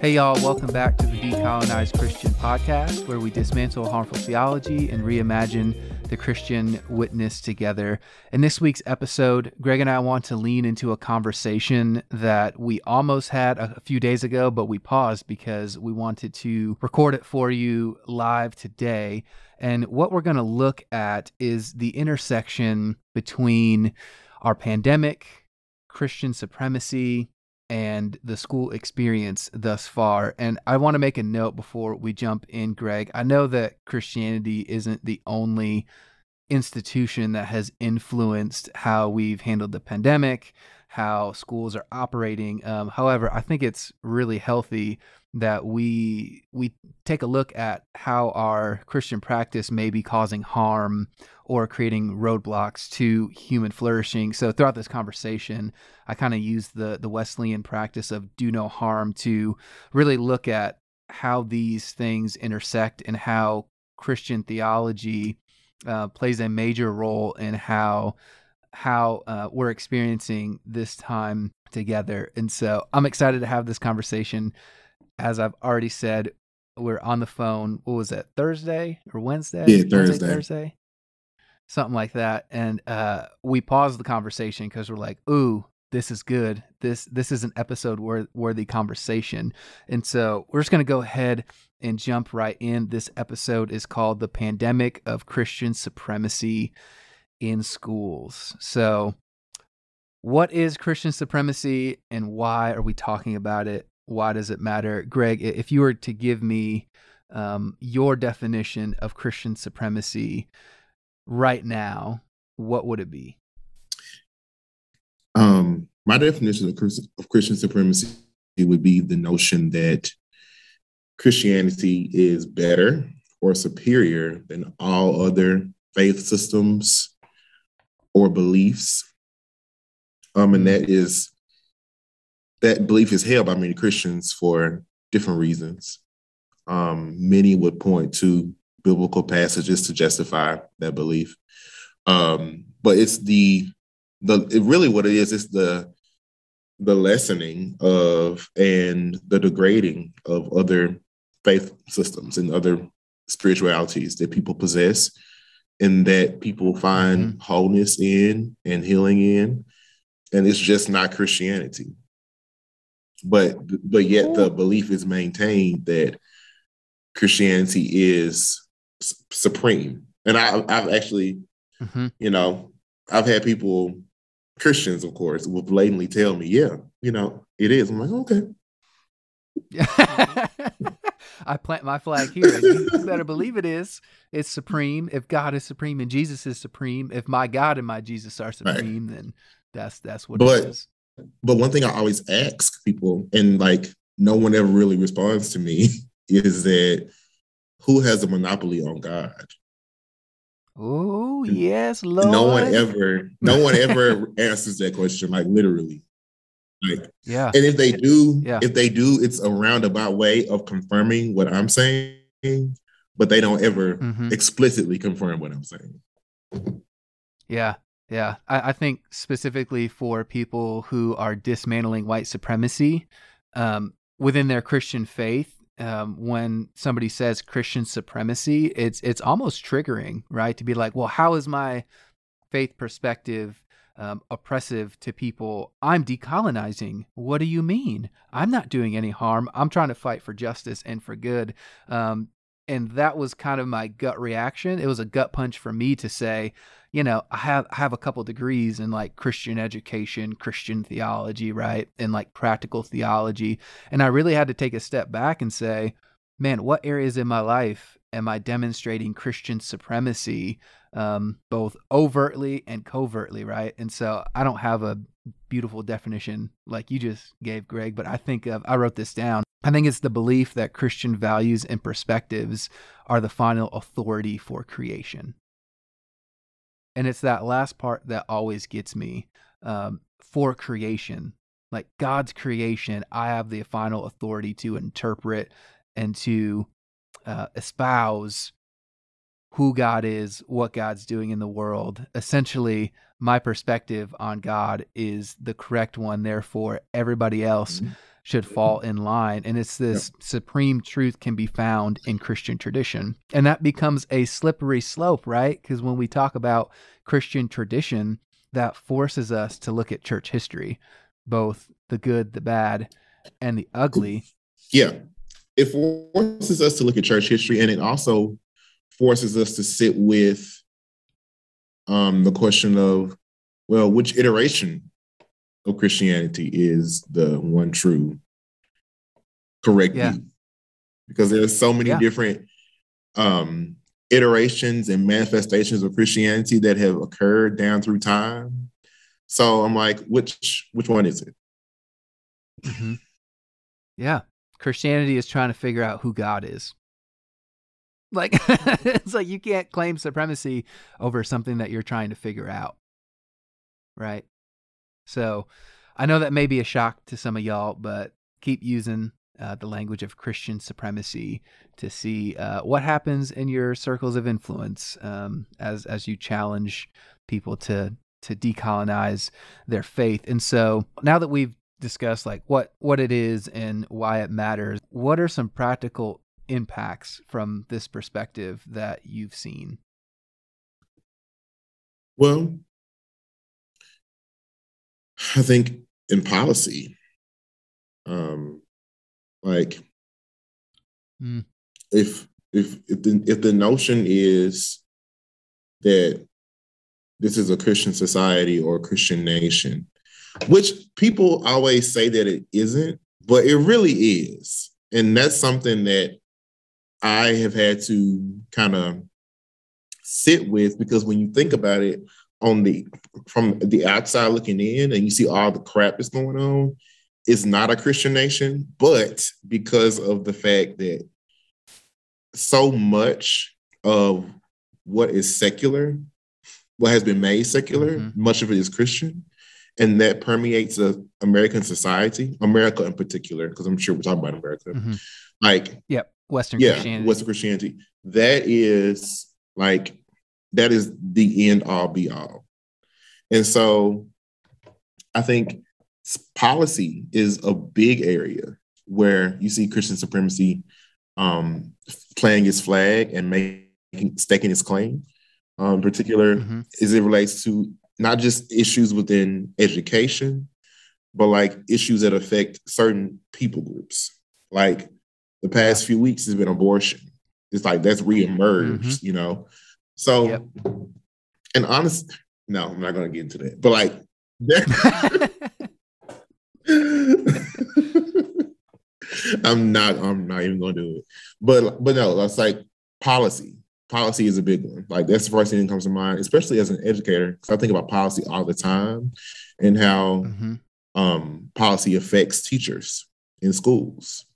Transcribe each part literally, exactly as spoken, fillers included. Hey y'all, welcome back to the Decolonized Christian Podcast, where we dismantle harmful theology and reimagine the Christian witness together. In this week's episode, Greg and I want to lean into a conversation that we almost had a few days ago, but we paused because we wanted to record it for you live today. And what we're going to look at is the intersection between our pandemic, Christian supremacy, and the school experience thus far. And I want to make a note before we jump in, Greg. I know that Christianity isn't the only institution that has influenced how we've handled the pandemic, how schools are operating. Um, however, I think it's really healthy that we we take a look at how our Christian practice may be causing harm or creating roadblocks to human flourishing. So throughout this conversation, I kind of use the the Wesleyan practice of do no harm to really look at how these things intersect and how Christian theology uh, plays a major role in how how uh, we're experiencing this time together. And so I'm excited to have this conversation. As I've already said, we're on the phone. What was that, Thursday or Wednesday? Yeah, Thursday. Wednesday, Thursday, something like that. And uh, we paused the conversation because we're like, "Ooh, this is good. This this is an episode worthy conversation." And so we're just gonna go ahead and jump right in. This episode is called "The Pandemic of Christian Supremacy in Schools." So, what is Christian supremacy, and why are we talking about it? Why does it matter? Greg, if you were to give me um, your definition of Christian supremacy right now, what would it be? Um, my definition of, of Christian supremacy would be the notion that Christianity is better or superior than all other faith systems or beliefs. Um, and that is That belief is held by many Christians for different reasons. Um, many would point to biblical passages to justify that belief. Um, but it's the, the it really what it is, it's the, the lessening of and the degrading of other faith systems and other spiritualities that people possess and that people find mm-hmm. wholeness in and healing in. And it's just not Christianity. But but yet the belief is maintained that Christianity is supreme. And I, I've actually, mm-hmm. you know, I've had people, Christians, of course, will blatantly tell me, yeah, you know, it is. I'm like, okay. I plant my flag here. You better believe it is. It's supreme. If God is supreme and Jesus is supreme, if my God and my Jesus are supreme, right. then that's, that's what but, it is. But one thing I always ask people, and like no one ever really responds to me, is that who has a monopoly on God? Oh, yes, Lord. No one ever, no one ever answers that question, like literally. Like, yeah. And if they do, yeah. if they do, it's a roundabout way of confirming what I'm saying, but they don't ever mm-hmm. explicitly confirm what I'm saying. Yeah. Yeah, I, I think specifically for people who are dismantling white supremacy um, within their Christian faith, um, when somebody says Christian supremacy, it's it's almost triggering, right? To be like, well, how is my faith perspective um, oppressive to people? I'm decolonizing. What do you mean? I'm not doing any harm. I'm trying to fight for justice and for good. Um, and that was kind of my gut reaction. It was a gut punch for me to say, you know, I have I have a couple degrees in like Christian education, Christian theology, right? And like practical theology. And I really had to take a step back and say, man, what areas in my life am I demonstrating Christian supremacy, um, both overtly and covertly, right? And so I don't have a beautiful definition like you just gave, Greg, but I think of, I wrote this down. I think it's the belief that Christian values and perspectives are the final authority for creation. And it's that last part that always gets me, um, for creation, like God's creation. I have the final authority to interpret and to uh, espouse who God is, what God's doing in the world. Essentially, my perspective on God is the correct one. Therefore, everybody else mm-hmm. should fall in line. And it's this yep. supreme truth can be found in Christian tradition. And that becomes a slippery slope, right? Because when we talk about Christian tradition, that forces us to look at church history, both the good, the bad, and the ugly. Yeah. It forces us to look at church history, and it also forces us to sit with um, the question of, well, which iteration of Christianity is the one true, correct yeah. view? Because there's so many yeah. different um, iterations and manifestations of Christianity that have occurred down through time. So I'm like, which which one is it? Mm-hmm. Yeah. Christianity is trying to figure out who God is. Like, it's like you can't claim supremacy over something that you're trying to figure out, right? So I know that may be a shock to some of y'all, but keep using uh, the language of Christian supremacy to see uh, what happens in your circles of influence um, as as you challenge people to to decolonize their faith. And so now that we've discuss like what, what it is and why it matters. What are some practical impacts from this perspective that you've seen? Well, I think in policy, um, like mm. if if if the, if the notion is that this is a Christian society or a Christian nation, which people always say that it isn't, but it really is. And that's something that I have had to kind of sit with, because when you think about it on the from the outside looking in and you see all the crap that's going on, it's not a Christian nation. But because of the fact that so much of what is secular, what has been made secular, mm-hmm. much of it is Christian. And that permeates uh, American society, America in particular, because I'm sure we're talking about America. Mm-hmm. Like, yep, Western yeah, Christianity. Western Christianity. That is like, that is the end all be all. And so I think policy is a big area where you see Christian supremacy um, playing its flag and making, staking its claim, um, in particular mm-hmm. as it relates to not just issues within education, but like issues that affect certain people groups. Like the past few weeks has been abortion. It's like that's reemerged, mm-hmm. you know? So, yep. and honest, no, I'm not going to get into that. But like, I'm not, I'm not even going to do it. But, but no, that's like policy. Policy is a big one. Like that's the first thing that comes to mind, especially as an educator, because I think about policy all the time and how mm-hmm. um, policy affects teachers in schools.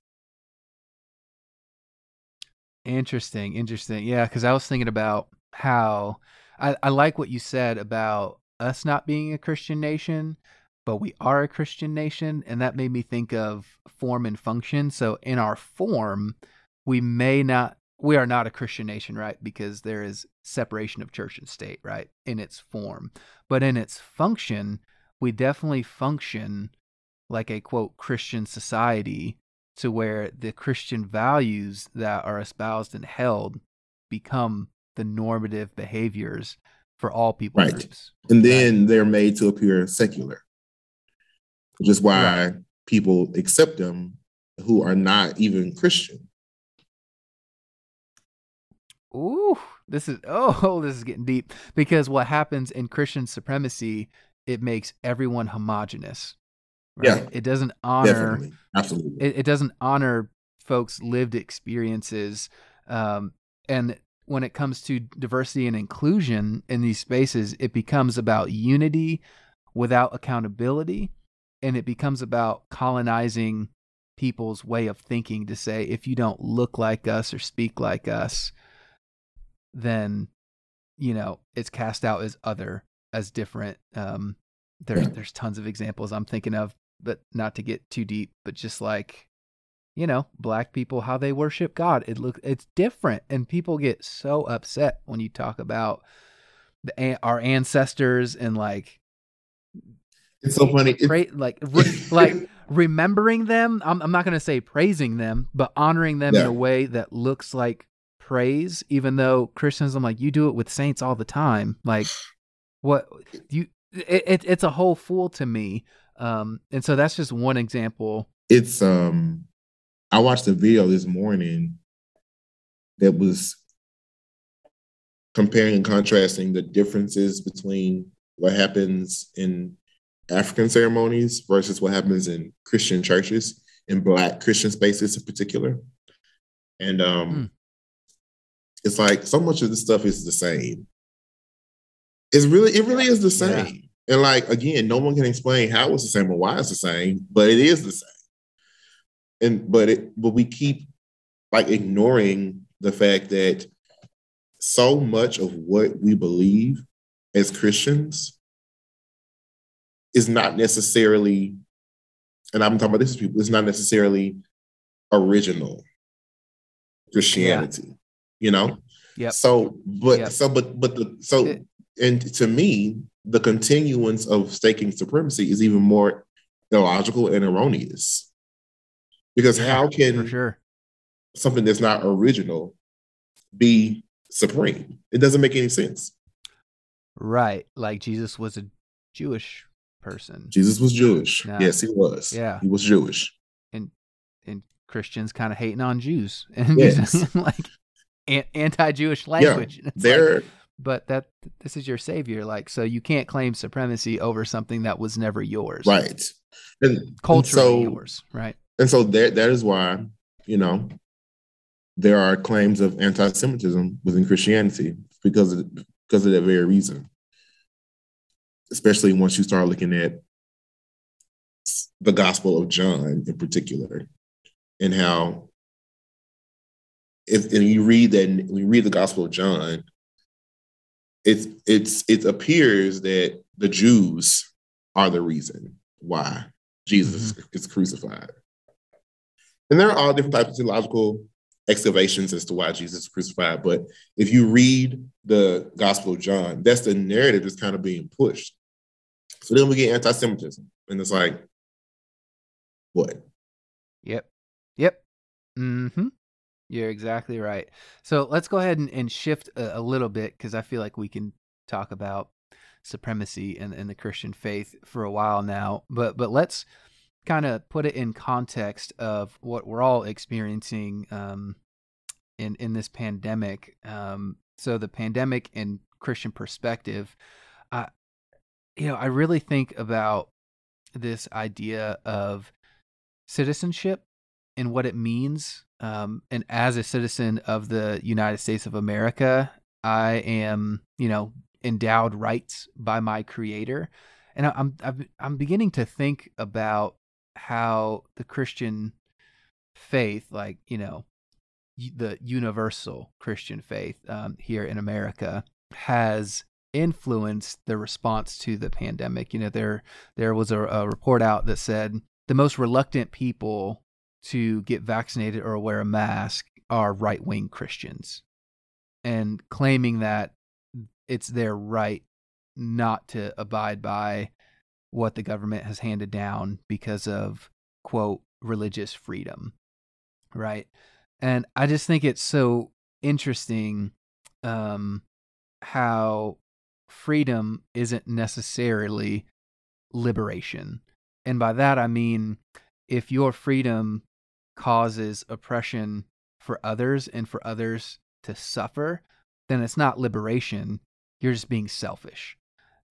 Interesting, interesting. Yeah, because I was thinking about how I, I like what you said about us not being a Christian nation, but we are a Christian nation. And that made me think of form and function. So in our form, we may not We are not a Christian nation, right? Because there is separation of church and state, right? In its form. But in its function, we definitely function like a, quote, Christian society, to where the Christian values that are espoused and held become the normative behaviors for all people right. groups. And then right. they're made to appear secular, which is why right. people accept them who are not even Christian. Ooh, this is, oh, this is getting deep, because what happens in Christian supremacy, it makes everyone homogenous. Right? Yeah. It doesn't honor, definitely. Absolutely. It, it doesn't honor folks' lived experiences. Um, and when it comes to diversity and inclusion in these spaces, it becomes about unity without accountability. And it becomes about colonizing people's way of thinking to say, if you don't look like us or speak like us, then, you know, it's cast out as other, as different. Um, there's, there's tons of examples I'm thinking of, but not to get too deep, but just like, you know, Black people, how they worship God, it look, it's different. And people get so upset when you talk about the, our ancestors and like, it's so funny. Like, like, like remembering them. I'm, I'm not going to say praising them, but honoring them yeah. in a way that looks like praise, even though Christians, I'm like, you do it with saints all the time. Like what you, it, it, it's a whole fool to me. Um, and so that's just one example. It's, um, I watched a video this morning that was comparing and contrasting the differences between what happens in African ceremonies versus what happens in Christian churches, in Black Christian spaces in particular. And um, mm. it's like so much of this stuff is the same. It's really, it really is the same. Yeah. And like, again, no one can explain how it's the same or why it's the same, but it is the same. And but it, but we keep like ignoring the fact that so much of what we believe as Christians is not necessarily, and I'm talking about this people, it's not necessarily original Christianity, yeah. you know? Yeah. So, but, yep. so, but, but the, so, it, and to me, the continuance of staking supremacy is even more illogical and erroneous. Because how can sure. something that's not original be supreme? It doesn't make any sense. Right. Like Jesus was a Jewish person. Jesus was Jewish. No. Yes, he was. Yeah. He was Jewish. And and Christians kind of hating on Jews. And yes. like an, anti-Jewish language. Yeah, they're... Like, but that this is your savior, like, so you can't claim supremacy over something that was never yours. Right. And culturally and so, yours. Right. And so that that is why, you know, there are claims of anti-Semitism within Christianity because of, because of that very reason. Especially once you start looking at the Gospel of John in particular, and how if and you read that when you read the Gospel of John, it's it's it appears that the Jews are the reason why Jesus mm-hmm. is crucified. And there are all different types of theological excavations as to why Jesus was crucified. But if you read the Gospel of John, that's the narrative that's kind of being pushed. So then we get anti-Semitism. And it's like, what? Yep. Yep. Mm-hmm. You're exactly right. So let's go ahead and, and shift a, a little bit, because I feel like we can talk about supremacy and, and the Christian faith for a while now. But but let's kind of put it in context of what we're all experiencing um, in, in this pandemic. Um, so the pandemic and Christian perspective, I, you know, I really think about this idea of citizenship and what it means. Um, and as a citizen of the United States of America, I am, you know, endowed rights by my creator. And I, I'm, I've, I'm beginning to think about how the Christian faith, like, you know, the universal Christian faith um, here in America has influenced the response to the pandemic. You know, there there was a, a report out that said the most reluctant people to get vaccinated or wear a mask are right-wing Christians, and claiming that it's their right not to abide by what the government has handed down because of, quote, religious freedom, right? And I just think it's so interesting um, how freedom isn't necessarily liberation. And by that, I mean, if your freedom causes oppression for others and for others to suffer, then it's not liberation. You're just being selfish.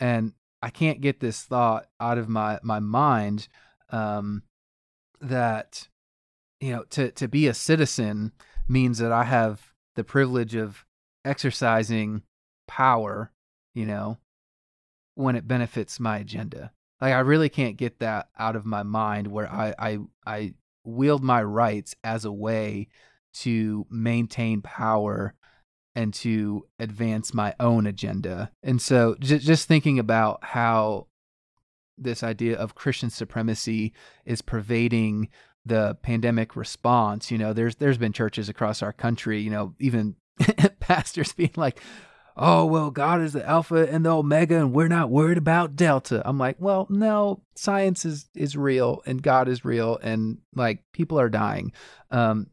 And I can't get this thought out of my, my mind um, that, you know, to, to be a citizen means that I have the privilege of exercising power, you know, when it benefits my agenda. Like, I really can't get that out of my mind, where I, I, I wield my rights as a way to maintain power and to advance my own agenda. And so j- just thinking about how this idea of Christian supremacy is pervading the pandemic response, you know, there's there's been churches across our country, you know, even pastors being like, oh, well, God is the Alpha and the Omega, and we're not worried about Delta. I'm like, well, no, science is, is real, and God is real, and like people are dying. Um,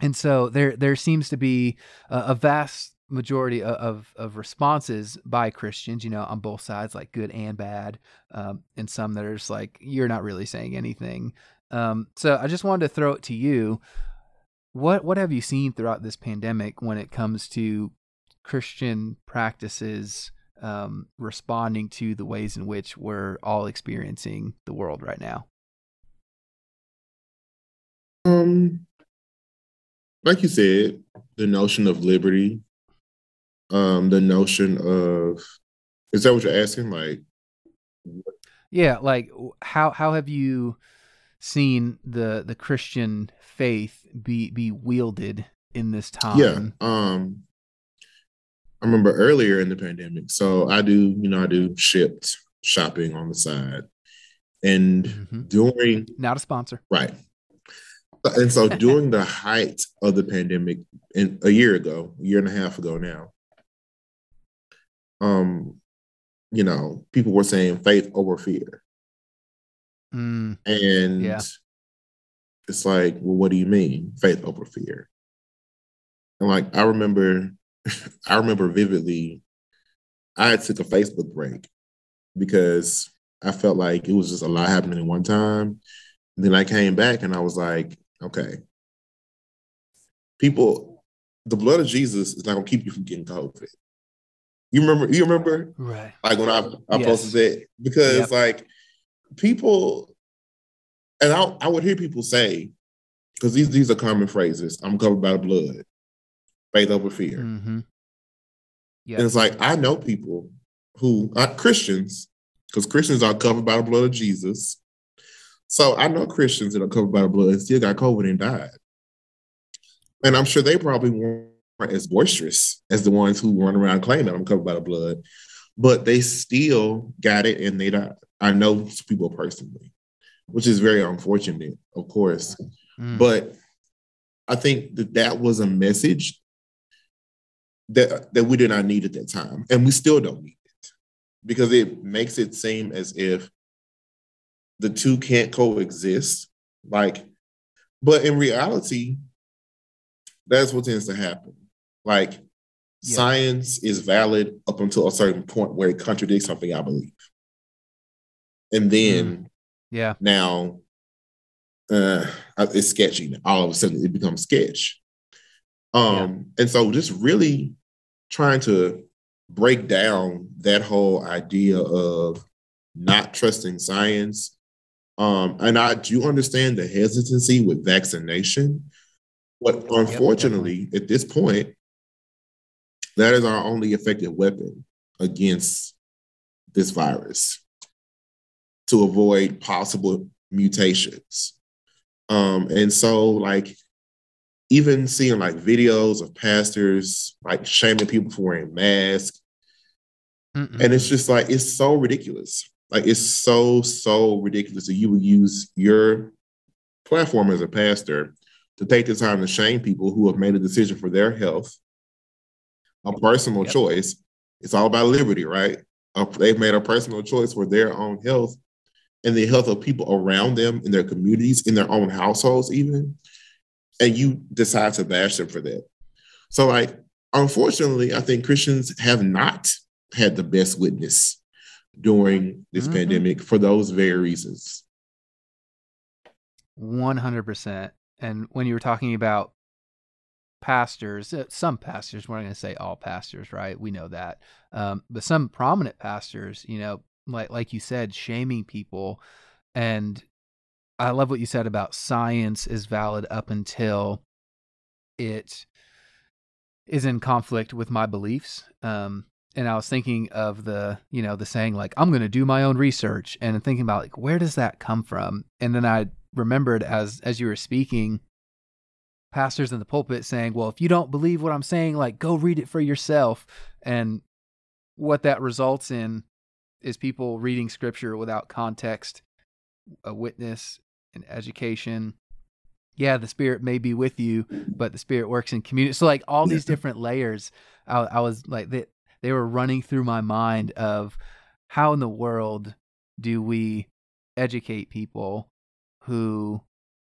and so there, there seems to be a, a vast majority of, of, of responses by Christians, you know, on both sides, like good and bad. Um, and some that are just like, you're not really saying anything. Um, so I just wanted to throw it to you. What, what have you seen throughout this pandemic when it comes to Christian practices, um, responding to the ways in which we're all experiencing the world right now? Um, like you said, the notion of liberty, um, the notion of, is that what you're asking? Like, what? Yeah. Like how, how have you seen the, the Christian faith be, be wielded in this time? Yeah. Um, I remember earlier in the pandemic. So I do, you know, I do shipped shopping on the side, and mm-hmm. during not a sponsor. Right. And so during the height of the pandemic in a year ago, a year and a half ago now, um, you know, people were saying faith over fear. Mm. And yeah. It's like, well, what do you mean? Faith over fear. And like, I remember I remember vividly, I took a Facebook break because I felt like it was just a lot happening at one time. And then I came back and I was like, okay, people, the blood of Jesus is not going to keep you from getting COVID. You remember? You remember? Right. Like when I, I yes. posted that, because yep. like people, and I, I would hear people say, because these, these are common phrases, I'm covered by the blood. Faith over fear. Mm-hmm. Yep. And it's like, I know people who are Christians, because Christians are covered by the blood of Jesus. So I know Christians that are covered by the blood and still got COVID and died. And I'm sure they probably weren't as boisterous as the ones who run around claiming I'm covered by the blood, but they still got it and they died. I know people personally, which is very unfortunate, of course. Mm. But I think that that was a message that that we did not need at that time. And we still don't need it, because it makes it seem as if the two can't coexist. Like, but in reality, that's what tends to happen. Like yeah. Science is valid up until a certain point where it contradicts something I believe. And then mm. yeah, now uh, it's sketchy. All of a sudden it becomes sketch. Um, yeah. And so just really trying to break down that whole idea of not trusting science. Um, and I do understand the hesitancy with vaccination, but unfortunately, yep, at this point, that is our only effective weapon against this virus to avoid possible mutations. Um, and so, like, even seeing like videos of pastors like shaming people for wearing masks. Mm-mm. And it's just like, it's so ridiculous. Like it's so, so ridiculous that you would use your platform as a pastor to take the time to shame people who have made a decision for their health, a personal yep. choice. It's all about liberty, right? Uh, they've made a personal choice for their own health and the health of people around them, in their communities, in their own households even. And you decide to bash them for that. So like, unfortunately, I think Christians have not had the best witness during this mm-hmm. pandemic for those very reasons. one hundred percent. And when you were talking about pastors, some pastors, we're not going to say all pastors, right? We know that. Um, but some prominent pastors, you know, like, like you said, shaming people. And I love what you said about science is valid up until it is in conflict with my beliefs. Um, and I was thinking of the, you know, the saying like, I'm going to do my own research, and thinking about like, where does that come from? And then I remembered as, as you were speaking, pastors in the pulpit saying, well, if you don't believe what I'm saying, like go read it for yourself. And what that results in is people reading scripture without context, a witness, an education. Yeah, the Spirit may be with you, but the Spirit works in community. So like all these different layers, I, I was like, that they were running through my mind of how in the world do we educate people who,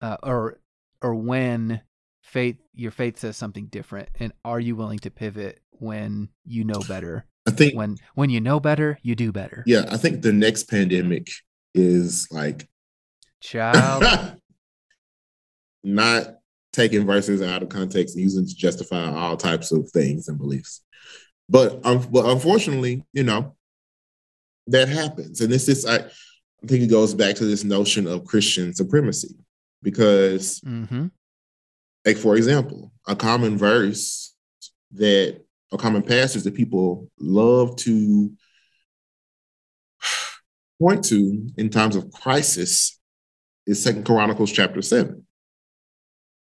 uh, or or when faith, your faith says something different, and are you willing to pivot when you know better? I think when when you know better, you do better. Yeah, I think the next pandemic is like child not taking verses out of context and using to justify all types of things and beliefs. But um, but unfortunately, you know, that happens, and this is I, I think it goes back to this notion of Christian supremacy, because, mm-hmm. like for example, a common verse that a common passage that people love to point to in times of crisis is second Chronicles chapter seven.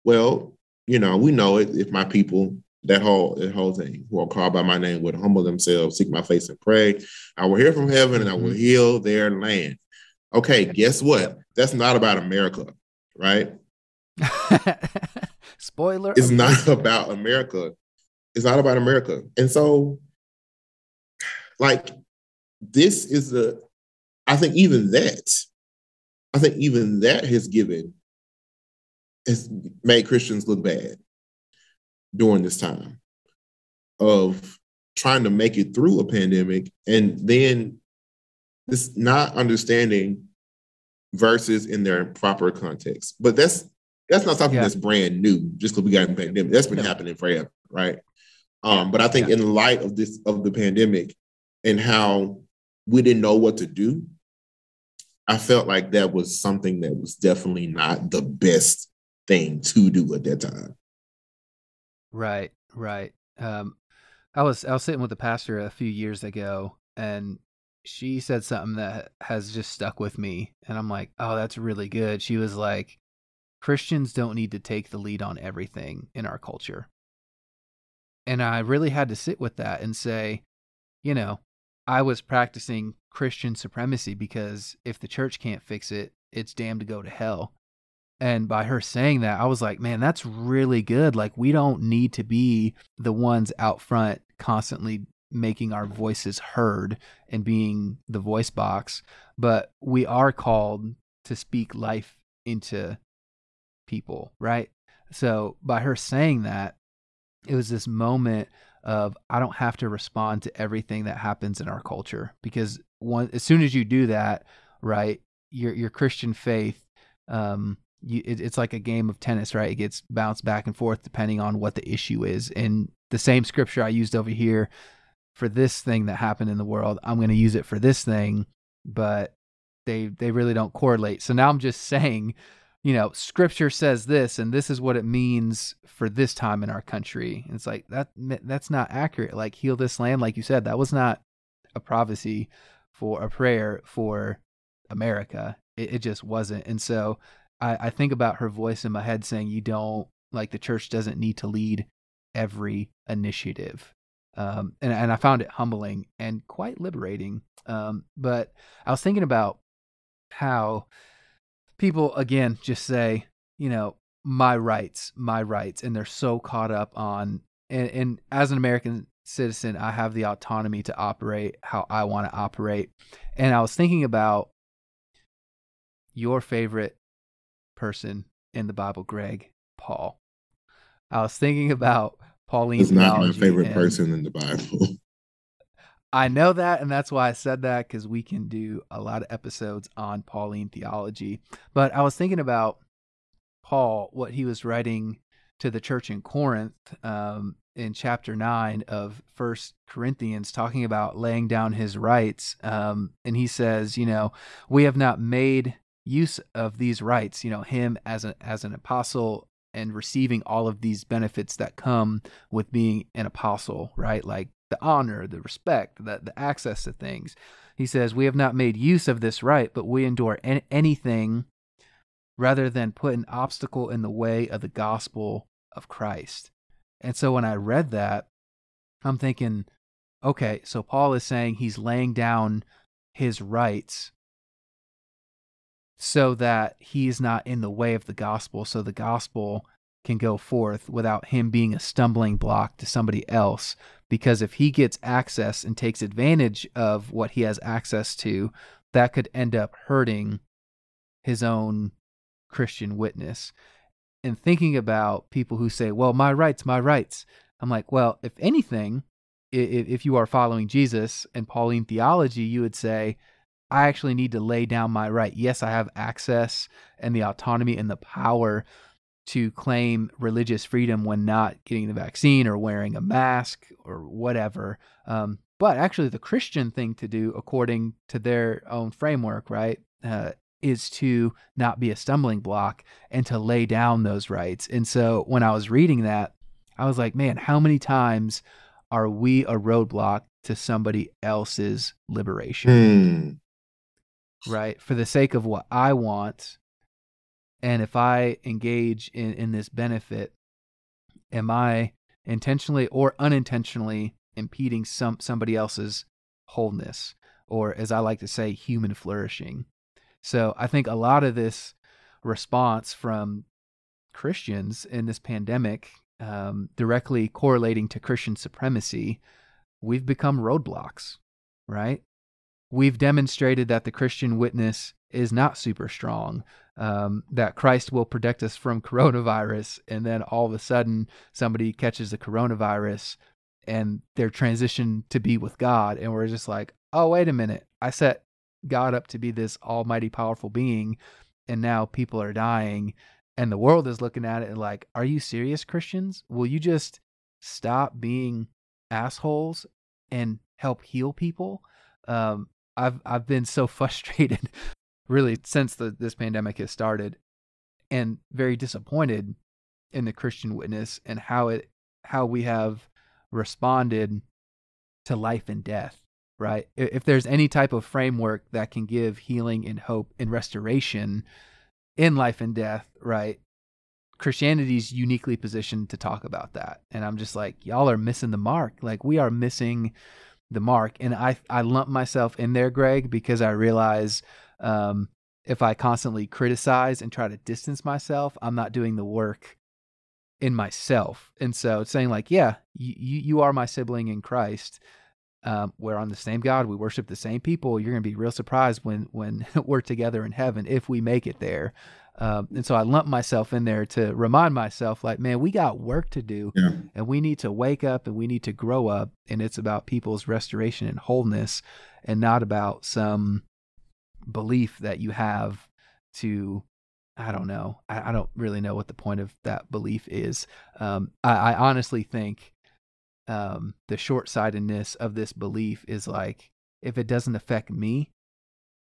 Well, you know, we know it. If my people, that whole that whole thing, who are called by my name, would humble themselves, seek my face, and pray, I will hear from heaven and I will heal their land. Okay, guess what? That's not about America, right? Spoiler. It's not about America. It's not about America. And so, like, this is the, I think even that, I think even that has given, has made Christians look bad during this time of trying to make it through a pandemic, and then this not understanding verses in their proper context. But that's that's not something yeah. that's brand new just because we got in the pandemic. That's been no. happening forever, right? Um, but I think yeah. in light of this, of the pandemic and how we didn't know what to do, I felt like that was something that was definitely not the best thing to do at that time. Right, right. Um, I was I was sitting with a pastor a few years ago, and she said something that has just stuck with me, and I'm like, oh, that's really good. She was like, Christians don't need to take the lead on everything in our culture. And I really had to sit with that and say, you know, I was practicing Christian supremacy, because if the church can't fix it, it's damned to go to hell. And by her saying that, I was like, man, that's really good. Like, we don't need to be the ones out front constantly making our voices heard and being the voice box, but we are called to speak life into people, right? So by her saying that, it was this moment of, I don't have to respond to everything that happens in our culture, because one, as soon as you do that, right, your your Christian faith, um, you, it, it's like a game of tennis, right? It gets bounced back and forth depending on what the issue is. And the same scripture I used over here for this thing that happened in the world, I'm going to use it for this thing, but they they really don't correlate. So now I'm just saying, you know, scripture says this, and this is what it means for this time in our country. And it's like, that that's not accurate. Like, heal this land, like you said, that was not a prophecy for a prayer for America. It, it just wasn't. And so I, I think about her voice in my head saying, you don't, like, the church doesn't need to lead every initiative. Um, and, and I found it humbling and quite liberating. Um, but I was thinking about how people, again, just say, you know, my rights, my rights. And they're so caught up on, and, and as an American citizen, I have the autonomy to operate how I want to operate. And I was thinking about your favorite person in the Bible, Greg, Paul. I was thinking about Pauline. He's not my favorite person in the Bible. I know that, and that's why I said that, because we can do a lot of episodes on Pauline theology. But I was thinking about Paul, what he was writing to the church in Corinth um, in chapter nine of First Corinthians, talking about laying down his rights. Um, and he says, you know, we have not made use of these rights, you know, him as an, as an apostle, and receiving all of these benefits that come with being an apostle, right? Like, the honor, the respect, the, the access to things. He says, we have not made use of this right, but we endure an- anything rather than put an obstacle in the way of the gospel of Christ. And so when I read that, I'm thinking, okay, so Paul is saying he's laying down his rights so that he is not in the way of the gospel, so the gospel can go forth without him being a stumbling block to somebody else. Because if he gets access and takes advantage of what he has access to, that could end up hurting his own Christian witness. And thinking about people who say, well, my rights, my rights. I'm like, well, if anything, if you are following Jesus and Pauline theology, you would say, I actually need to lay down my right. Yes, I have access and the autonomy and the power to claim religious freedom when not getting the vaccine or wearing a mask or whatever. Um, but actually the Christian thing to do, according to their own framework, right, uh, is to not be a stumbling block and to lay down those rights. And so when I was reading that, I was like, man, how many times are we a roadblock to somebody else's liberation? Mm. Right? For the sake of what I want. And if I engage in, in this benefit, am I intentionally or unintentionally impeding some somebody else's wholeness, or as I like to say, human flourishing? So I think a lot of this response from Christians in this pandemic, um, directly correlating to Christian supremacy, we've become roadblocks, right? We've demonstrated that the Christian witness is not super strong, um, that Christ will protect us from coronavirus, and then all of a sudden somebody catches the coronavirus and they're transitioned to be with God, and we're just like, oh, wait a minute, I set God up to be this almighty powerful being, and now people are dying, and the world is looking at it and like, are you serious, Christians? Will you just stop being assholes and help heal people? Um, I've I've been so frustrated really since the, this pandemic has started, and very disappointed in the Christian witness and how it how we have responded to life and death. Right? If there's any type of framework that can give healing and hope and restoration in life and death, right? Christianity's uniquely positioned to talk about that. And I'm just like, y'all are missing the mark. Like, we are missing the mark. And I, I lump myself in there, Greg, because I realize um, if I constantly criticize and try to distance myself, I'm not doing the work in myself. And so it's saying like, yeah, you, you are my sibling in Christ. Um, we're on the same God. We worship the same people. You're going to be real surprised when when we're together in heaven, if we make it there. Um, and so I lump myself in there to remind myself, like, man, we got work to do, yeah. And we need to wake up and we need to grow up. And it's about people's restoration and wholeness, and not about some belief that you have to, I don't know. I, I don't really know what the point of that belief is. Um, I, I honestly think Um, the short-sightedness of this belief is like, if it doesn't affect me,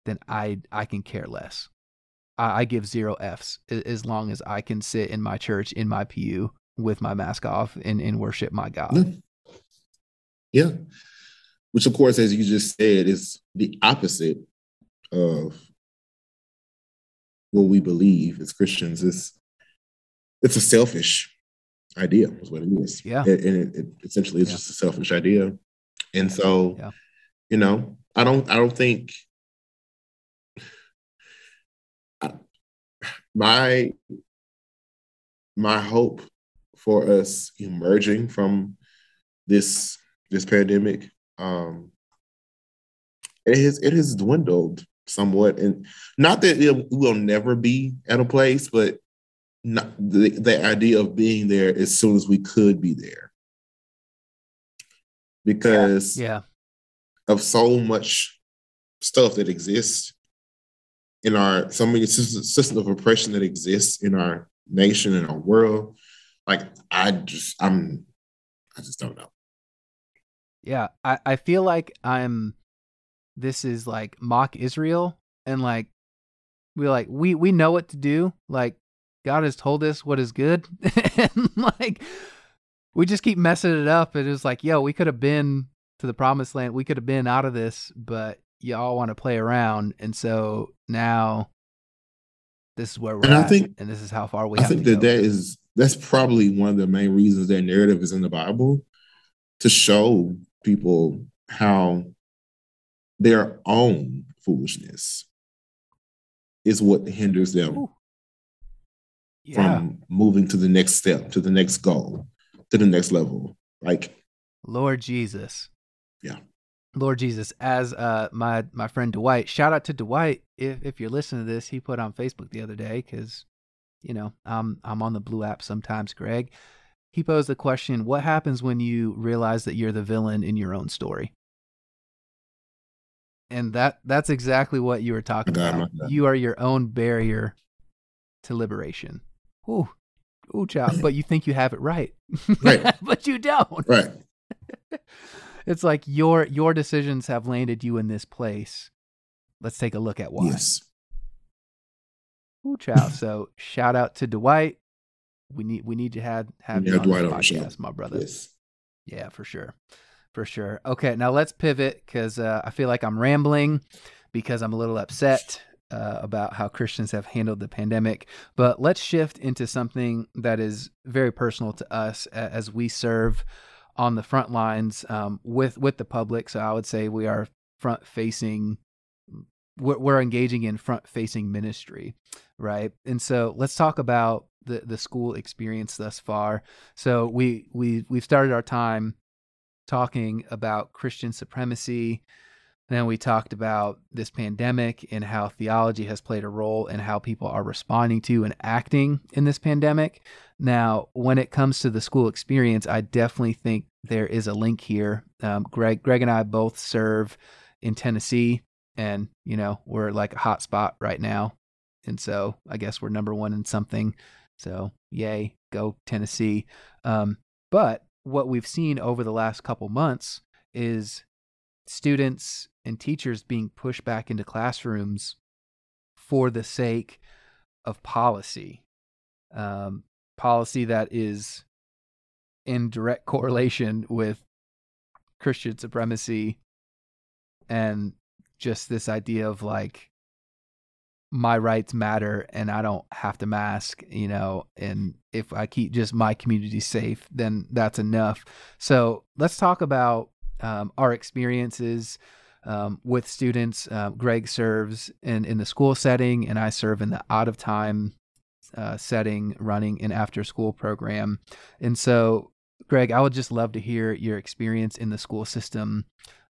then I I can care less. I, I give zero F's as long as I can sit in my church, in my pew, with my mask off and, and worship my God. Yeah. Which, of course, as you just said, is the opposite of what we believe as Christians. It's, it's a selfish idea is what it is. Yeah. And it, it essentially is yeah. just a selfish idea. And so, yeah. you know, I don't, I don't think I, my, my hope for us emerging from this, this pandemic, um, it has, it has dwindled somewhat. And not that it will never be at a place, but Not the, the idea of being there as soon as we could be there, because yeah, yeah. of so much stuff that exists in our, so many systems of oppression that exists in our nation and our world. Like, I just, I'm, I just don't know. Yeah, I, I feel like I'm. This is like mock Israel, and like we like we we know what to do, like. God has told us what is good. And like, we just keep messing it up. It is like, yo, we could have been to the promised land. We could have been out of this, but y'all want to play around. And so now this is where we're and at. I think, and this is how far we I have think to that go. That is, that's probably one of the main reasons that narrative is in the Bible, to show people how their own foolishness is what hinders them. Ooh. yeah. from moving to the next step, to the next goal, to the next level. Like, Lord Jesus. Yeah. Lord Jesus, as uh, my my friend Dwight, shout out to Dwight. If if you're listening to this, he put on Facebook the other day, because, you know, I'm I'm on the Blue app sometimes, Greg. He posed the question, what happens when you realize that you're the villain in your own story? And that that's exactly what you were talking God, about. You are your own barrier to liberation. Ooh, ooh, child. But you think you have it right, right. But you don't. Right. It's like your your decisions have landed you in this place. Let's take a look at why. Yes. Ooh, child. So shout out to Dwight. We need we need to have have yeah, you on Dwight the podcast, my brother. Yes. Yeah, for sure. For sure. Okay, now let's pivot, because uh, I feel like I'm rambling because I'm a little upset uh, about how Christians have handled the pandemic. But let's shift into something that is very personal to us as we serve on the front lines um, with, with the public. So I would say we are front-facing, we're, we're engaging in front-facing ministry, right? And so let's talk about the, the school experience thus far. So we, we, we've started our time talking about Christian supremacy. Then we talked about this pandemic and how theology has played a role in how people are responding to and acting in this pandemic. Now, when it comes to the school experience, I definitely think there is a link here. Um, Greg, Greg and I both serve in Tennessee, and, you know, we're like a hot spot right now. And so I guess we're number one in something. So yay, go Tennessee. Um, but what we've seen over the last couple months is students and teachers being pushed back into classrooms for the sake of policy, um, policy that is in direct correlation with Christian supremacy and just this idea of like, my rights matter and I don't have to mask, you know, and if I keep just my community safe, then that's enough. So let's talk about um, our experiences um, with students. Uh, Greg serves in, in the school setting, and I serve in the out of time uh, setting, running an after school program. And so, Greg, I would just love to hear your experience in the school system.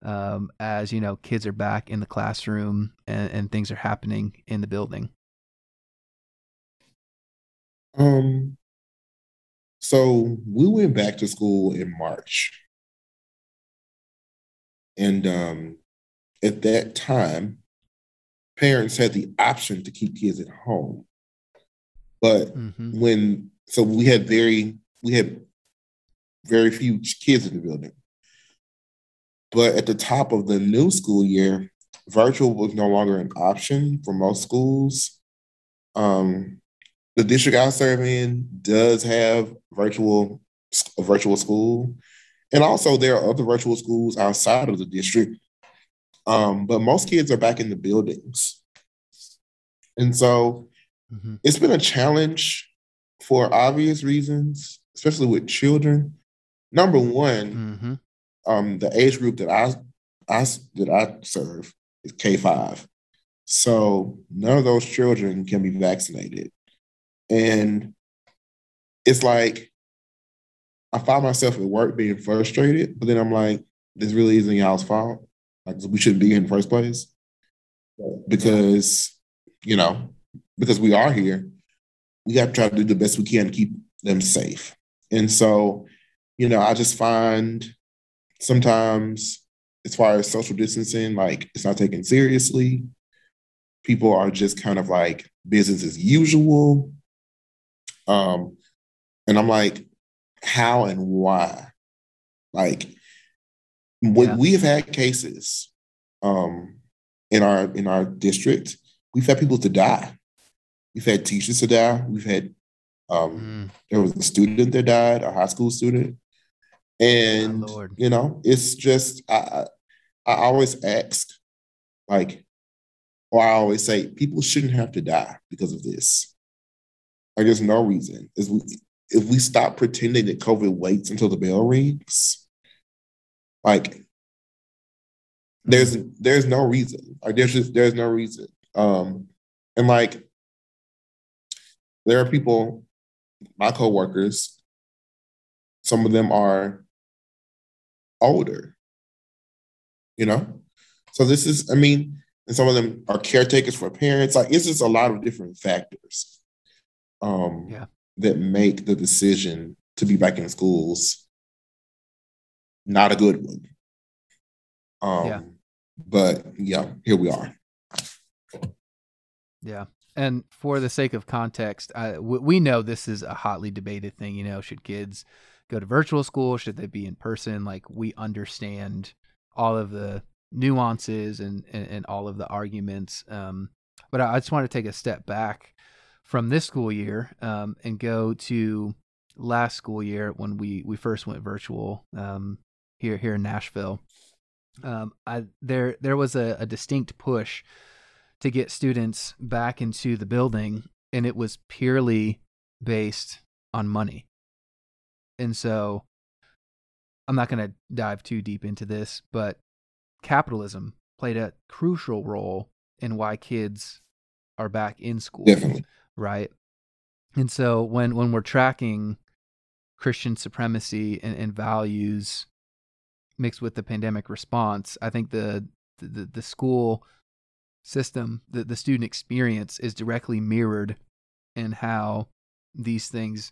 Um, as you know, kids are back in the classroom and, and things are happening in the building. Um, so we went back to school in March. And um, at that time, parents had the option to keep kids at home. But mm-hmm. when, so we had very, we had very few kids in the building. But at the top of the new school year, virtual was no longer an option for most schools. Um, the district I serve in does have virtual, a virtual school. And also there are other virtual schools outside of the district. Um, but most kids are back in the buildings. And so mm-hmm. it's been a challenge for obvious reasons, especially with children. Number one, mm-hmm. Um, the age group that I, I that I serve is K five, so none of those children can be vaccinated, and it's like I find myself at work being frustrated, but then I'm like, this really isn't y'all's fault. Like, we shouldn't be here in the first place, because you know because we are here, we got to try to do the best we can to keep them safe, and so you know I just find. Sometimes, as far as social distancing, like, it's not taken seriously. People are just kind of like business as usual. Um, and I'm like, how and why? Like, when yeah. we've had cases um, in our in our district, we've had people to die. We've had teachers to die. We've had, um, mm. there was a student that died, a high school student. And, oh, you know, it's just, I, I always ask, like, or I always say, people shouldn't have to die because of this. Like, there's no reason. If we, if we stop pretending that COVID waits until the bell rings, like, there's there's no reason. Like, there's just, there's no reason. Um, and, like, there are people, my coworkers, some of them are older, you know? So this is, I mean, and some of them are caretakers for parents. Like, it's just a lot of different factors um, yeah. that make the decision to be back in schools not a good one. Um, yeah. But yeah, here we are. Yeah. And for the sake of context, I, we know this is a hotly debated thing. You know, should kids go to virtual school? Should they be in person? Like, we understand all of the nuances and, and, and all of the arguments. Um, but I, I just want to take a step back from this school year um, and go to last school year when we, we first went virtual um, here, here in Nashville. Um, I, there, there was a, a distinct push to get students back into the building, and it was purely based on money. And so I'm not going to dive too deep into this, but capitalism played a crucial role in why kids are back in school. Definitely. Right? And so when, when we're tracking Christian supremacy and, and values mixed with the pandemic response, I think the, the, the school system, the, the student experience is directly mirrored in how these things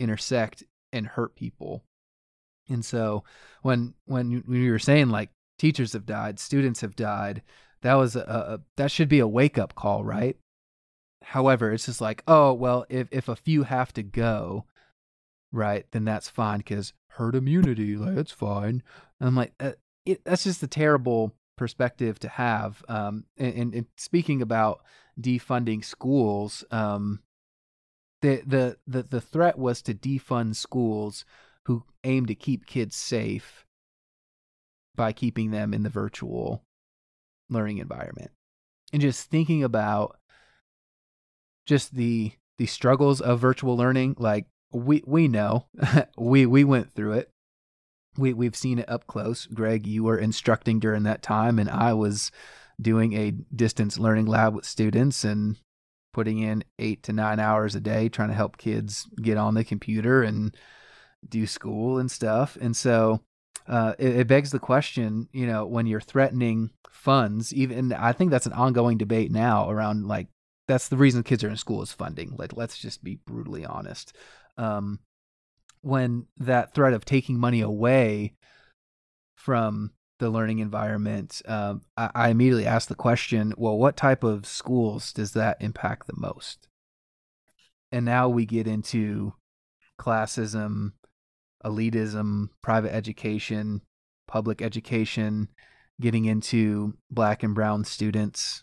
intersect and hurt people. And so when when we were saying, like, teachers have died, students have died, that was a, a that should be a wake-up call, right? However, it's just like, oh, well, if, if a few have to go, right, then that's fine because herd immunity, like, that's fine. And I'm like, uh, it, that's just a terrible perspective to have. Um, and, and, and speaking about defunding schools, um, the, the, the, the threat was to defund schools who aim to keep kids safe by keeping them in the virtual learning environment. And just thinking about just the, the struggles of virtual learning, like we, we know, we, we went through it. We we've seen it up close. Greg, you were instructing during that time, and I was doing a distance learning lab with students and putting in eight to nine hours a day trying to help kids get on the computer and do school and stuff. And so uh, it, it begs the question, you know, when you're threatening funds, even I think that's an ongoing debate now around, like, that's the reason kids are in school is funding. Like, let's just be brutally honest. Um, when that threat of taking money away from the learning environment, um, I, I immediately asked the question, well, what type of schools does that impact the most? And now we get into classism, elitism, private education, public education, getting into Black and brown students.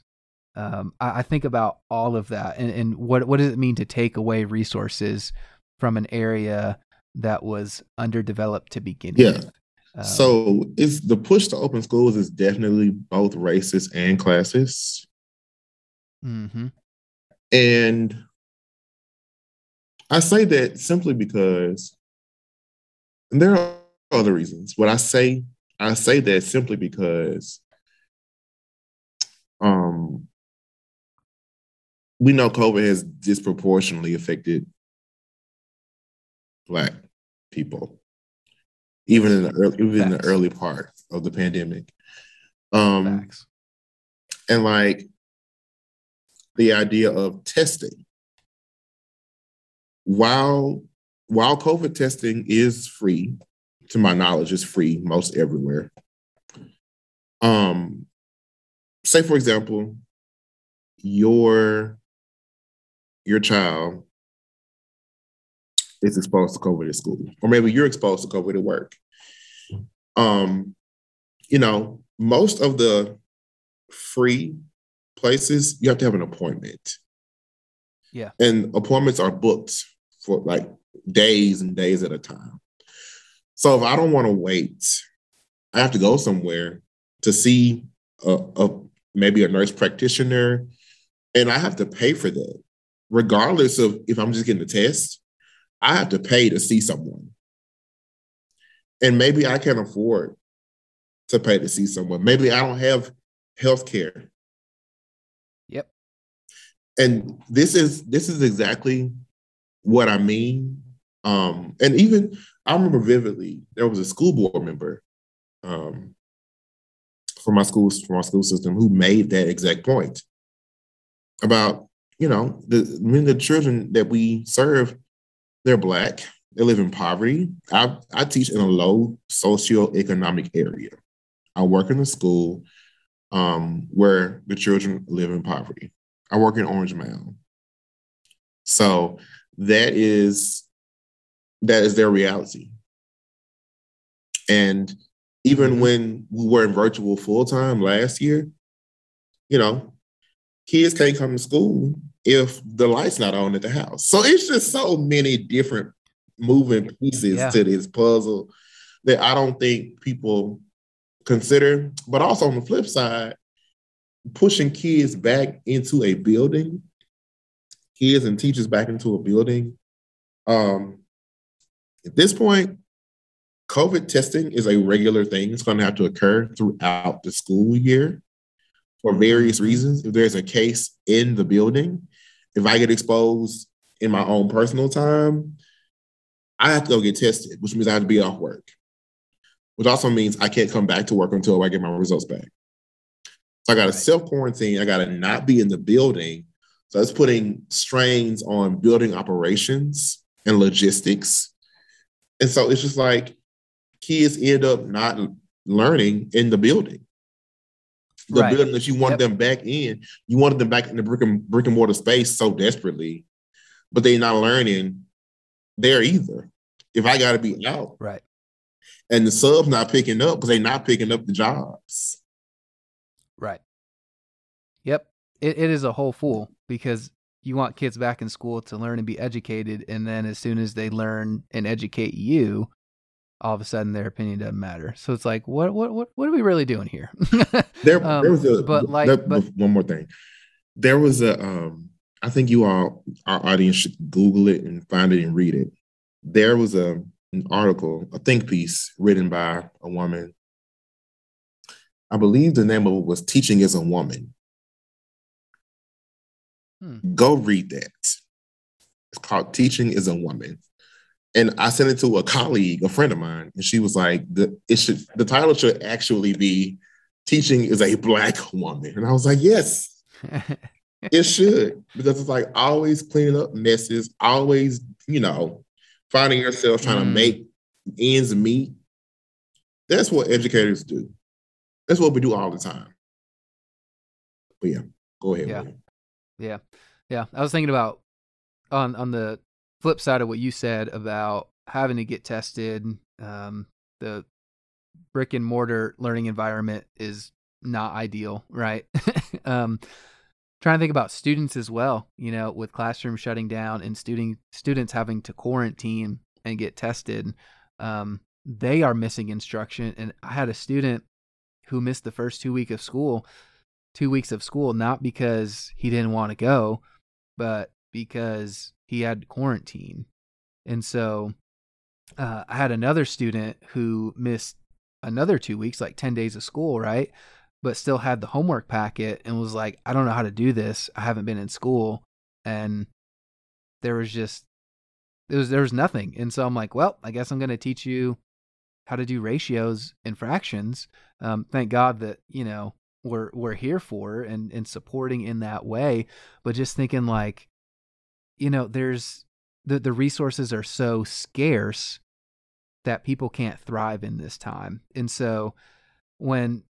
Um, I, I think about all of that and, and what, what does it mean to take away resources from an area that was underdeveloped to begin yeah. with. Um, so it's the push to open schools is definitely both racist and classist. Mm-hmm. And I say that simply because, and there are other reasons, but I say I say that simply because um, we know COVID has disproportionately affected Black people, even in the early, even Facts. in the early part of the pandemic. Um, Facts. And like the idea of testing. While, while COVID testing is free, to my knowledge, is free most everywhere. Um, say, for example, your, your child is exposed to COVID at school, or maybe you're exposed to COVID at work. Um, you know, most of the free places, you have to have an appointment. Yeah. And appointments are booked for like days and days at a time. So if I don't want to wait, I have to go somewhere to see a, a maybe a nurse practitioner, and I have to pay for that, regardless of if I'm just getting a test. I have to pay to see someone. And maybe I can't afford to pay to see someone. Maybe I don't have health care. Yep. And this is this is exactly what I mean. Um, and even I remember vividly, there was a school board member um, from my school from our school system who made that exact point about, you know, the many of the children that we serve, they're Black, they live in poverty. I I teach in a low socioeconomic area. I work in a school um, where the children live in poverty. I work in Orange Mound. So that is that is their reality. And even when we were in virtual full-time last year, you know, kids can't come to school if the light's not on at the house. So it's just so many different moving pieces yeah. to this puzzle that I don't think people consider. But also on the flip side, pushing kids back into a building, kids and teachers back into a building. Um, at this point, COVID testing is a regular thing. It's going to have to occur throughout the school year for various reasons. If there's a case in the building, if I get exposed in my own personal time, I have to go get tested, which means I have to be off work, which also means I can't come back to work until I get my results back. So I got to self-quarantine. I got to not be in the building. So that's putting strains on building operations and logistics. And so it's just like kids end up not learning in the building. The right. building that you want yep. them back in, you wanted them back in the brick and, brick and mortar space so desperately, but they're not learning there either. If I got to be out. Right. And the subs not picking up because they're not picking up the jobs. Right. Yep. It, it is a whole fool because you want kids back in school to learn and be educated. And then as soon as they learn and educate you, all of a sudden their opinion doesn't matter. So it's like, what, what, what, what are we really doing here? there, um, there was a, but like, there, but, one more thing. There was a, um, I think you all, our audience should Google it and find it and read it. There was a, an article, a think piece written by a woman. I believe the name of it was Teaching is a Woman. Hmm. Go read that. It's called Teaching is a Woman. And I sent it to a colleague, a friend of mine, and she was like, the, it should, the title should actually be Teaching is a Black Woman. And I was like, yes, it should. Because it's like always cleaning up messes, always, you know, finding yourself trying mm. to make ends meet. That's what educators do. That's what we do all the time. But yeah, go ahead. Yeah. Yeah. Yeah. I was thinking about on, on the flip side of what you said about having to get tested. Um, the brick and mortar learning environment is not ideal. Right. um, trying to think about students as well, you know, with classrooms shutting down and student students having to quarantine and get tested. Um, they are missing instruction. And I had a student who missed the first two week of school, two weeks of school, not because he didn't want to go, but because he had quarantine. And so uh, I had another student who missed another two weeks, like ten days of school, right? But still had the homework packet and was like, I don't know how to do this. I haven't been in school. And there was just, there was, there was nothing. And so I'm like, well, I guess I'm going to teach you how to do ratios and fractions. Um, thank God that, you know, we're, we're here for and, and supporting in that way, but just thinking like, you know, there's the, the resources are so scarce that people can't thrive in this time. And so when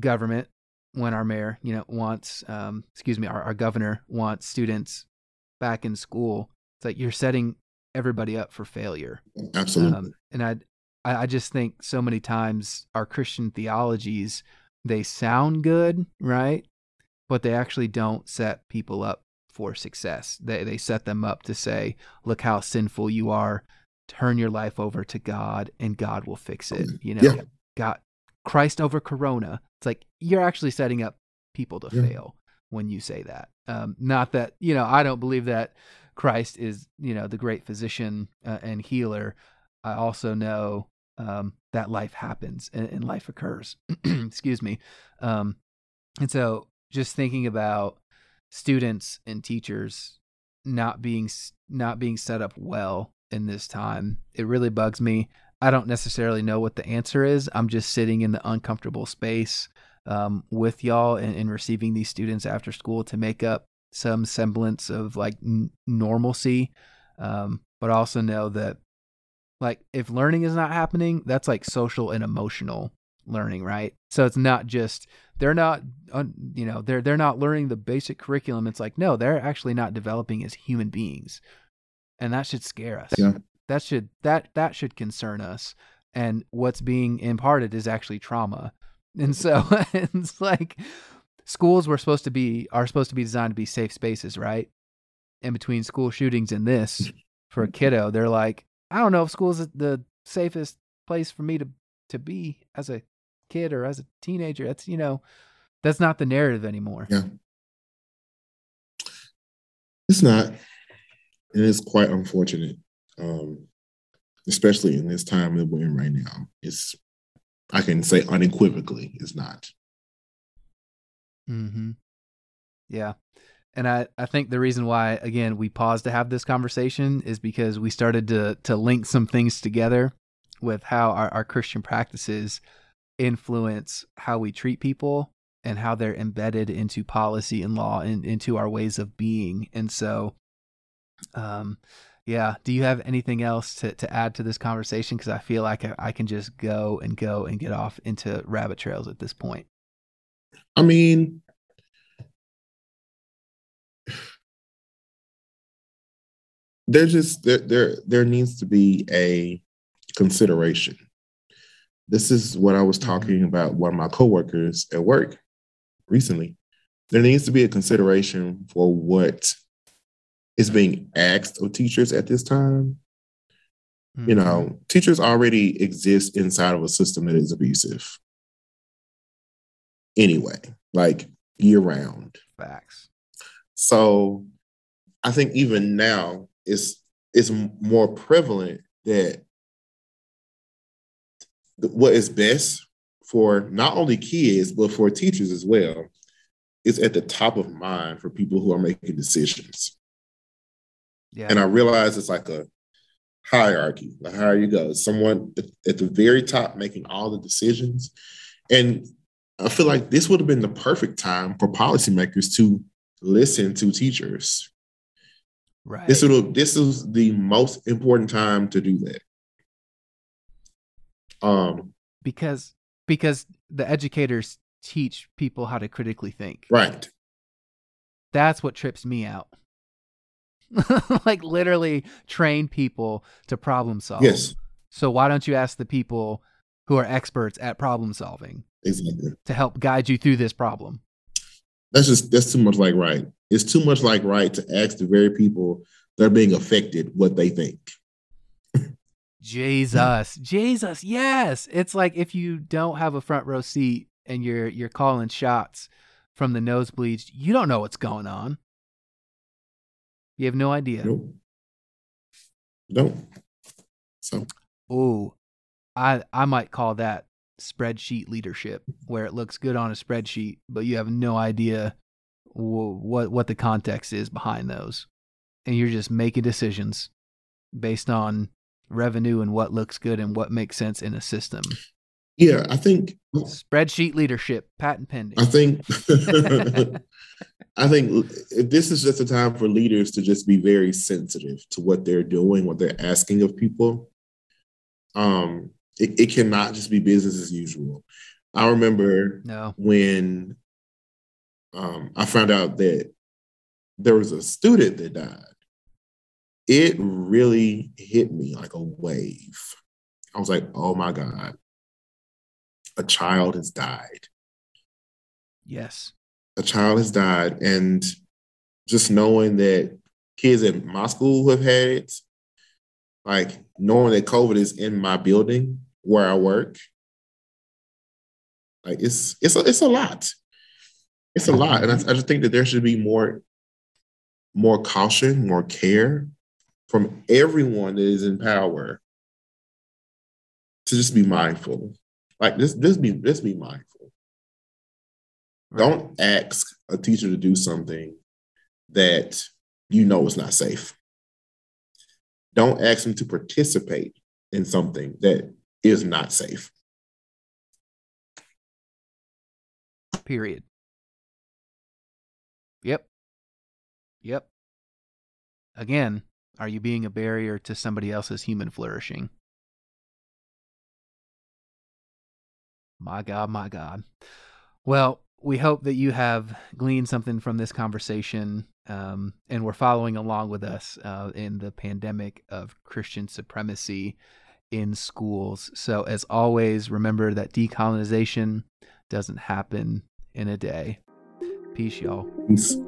government, when our mayor, you know, wants, um, excuse me, our, our governor wants students back in school, it's like you're setting everybody up for failure. Absolutely. Um, and I, I just think so many times our Christian theologies, they sound good, right? But they actually don't set people up for success. They they set them up to say, look how sinful you are. Turn your life over to God and God will fix it. You know, yeah. God, Christ over Corona. It's like, you're actually setting up people to yeah. fail when you say that. Um, not that, you know, I don't believe that Christ is, you know, the great physician uh, and healer. I also know um, that life happens and, and life occurs, excuse me. Um, and so just thinking about students and teachers not being not being set up well in this time. It really bugs me. I don't necessarily know what the answer is. I'm just sitting in the uncomfortable space um, with y'all and, and receiving these students after school to make up some semblance of like n- normalcy. Um, but I also know that like if learning is not happening, that's like social and emotional learning, right? So it's not just, they're not, you know, they're, they're not learning the basic curriculum. It's like, no, they're actually not developing as human beings. And that should scare us. Yeah. That should, that, that should concern us. And what's being imparted is actually trauma. And so it's like schools were supposed to be, are supposed to be designed to be safe spaces, right? In between school shootings and this, for a kiddo, they're like, I don't know if school's the safest place for me to, to be as a kid or as a teenager. That's, you know, that's not the narrative anymore. Yeah. It's not. And it's quite unfortunate, um, especially in this time that we're in right now. It's, I can say unequivocally, it's not. Mm-hmm. Yeah. And I, I think the reason why, again, we paused to have this conversation is because we started to to link some things together with how our, our Christian practices influence how we treat people and how they're embedded into policy and law and into our ways of being. And so, um, yeah, do you have anything else to, to add to this conversation? Because I feel like I, I can just go and go and get off into rabbit trails at this point. I mean... There just there, there there needs to be a consideration. This is what I was talking about one of my coworkers at work recently. There needs to be a consideration for what is being asked of teachers at this time. Mm-hmm. You know, teachers already exist inside of a system that is abusive. Anyway, like year round. Facts. So I think even now, It's it's more prevalent that what is best for not only kids, but for teachers as well, is at the top of mind for people who are making decisions. Yeah. And I realize it's like a hierarchy. The higher you go, someone at the very top making all the decisions. And I feel like this would have been the perfect time for policymakers to listen to teachers. Right. This is this is the most important time to do that, um, because because the educators teach people how to critically think. Right. That's what trips me out. Like literally train people to problem solve. Yes. So why don't you ask the people who are experts at problem solving exactly to help guide you through this problem? That's just that's too much like right. It's too much like right to ask the very people that are being affected what they think. Jesus. Jesus, yes. It's like if you don't have a front row seat and you're you're calling shots from the nosebleeds, you don't know what's going on. You have no idea. Nope. Nope. So Ooh. I I might call that spreadsheet leadership, where it looks good on a spreadsheet, but you have no idea what what the context is behind those, and you're just making decisions based on revenue and what looks good and what makes sense in a system. Yeah, I think spreadsheet leadership, patent pending. I think I think this is just a time for leaders to just be very sensitive to what they're doing, what they're asking of people. Um, it, it cannot just be business as usual. I remember no. when. Um, I found out that there was a student that died. It really hit me like a wave. I was like, oh my God, a child has died. Yes. A child has died. And just knowing that kids in my school have had it, like knowing that COVID is in my building where I work, like it's it's a, it's a lot. It's a lot, and I, I just think that there should be more, more caution, more care from everyone that is in power to just be mindful. Like this, this be this be mindful. Right. Don't ask a teacher to do something that you know is not safe. Don't ask them to participate in something that is not safe. Period. Yep. Yep. Again, are you being a barrier to somebody else's human flourishing? My God, my God. Well, we hope that you have gleaned something from this conversation um, and we're following along with us uh, in the pandemic of Christian supremacy in schools. So as always, remember that decolonization doesn't happen in a day. Peace, y'all. Peace.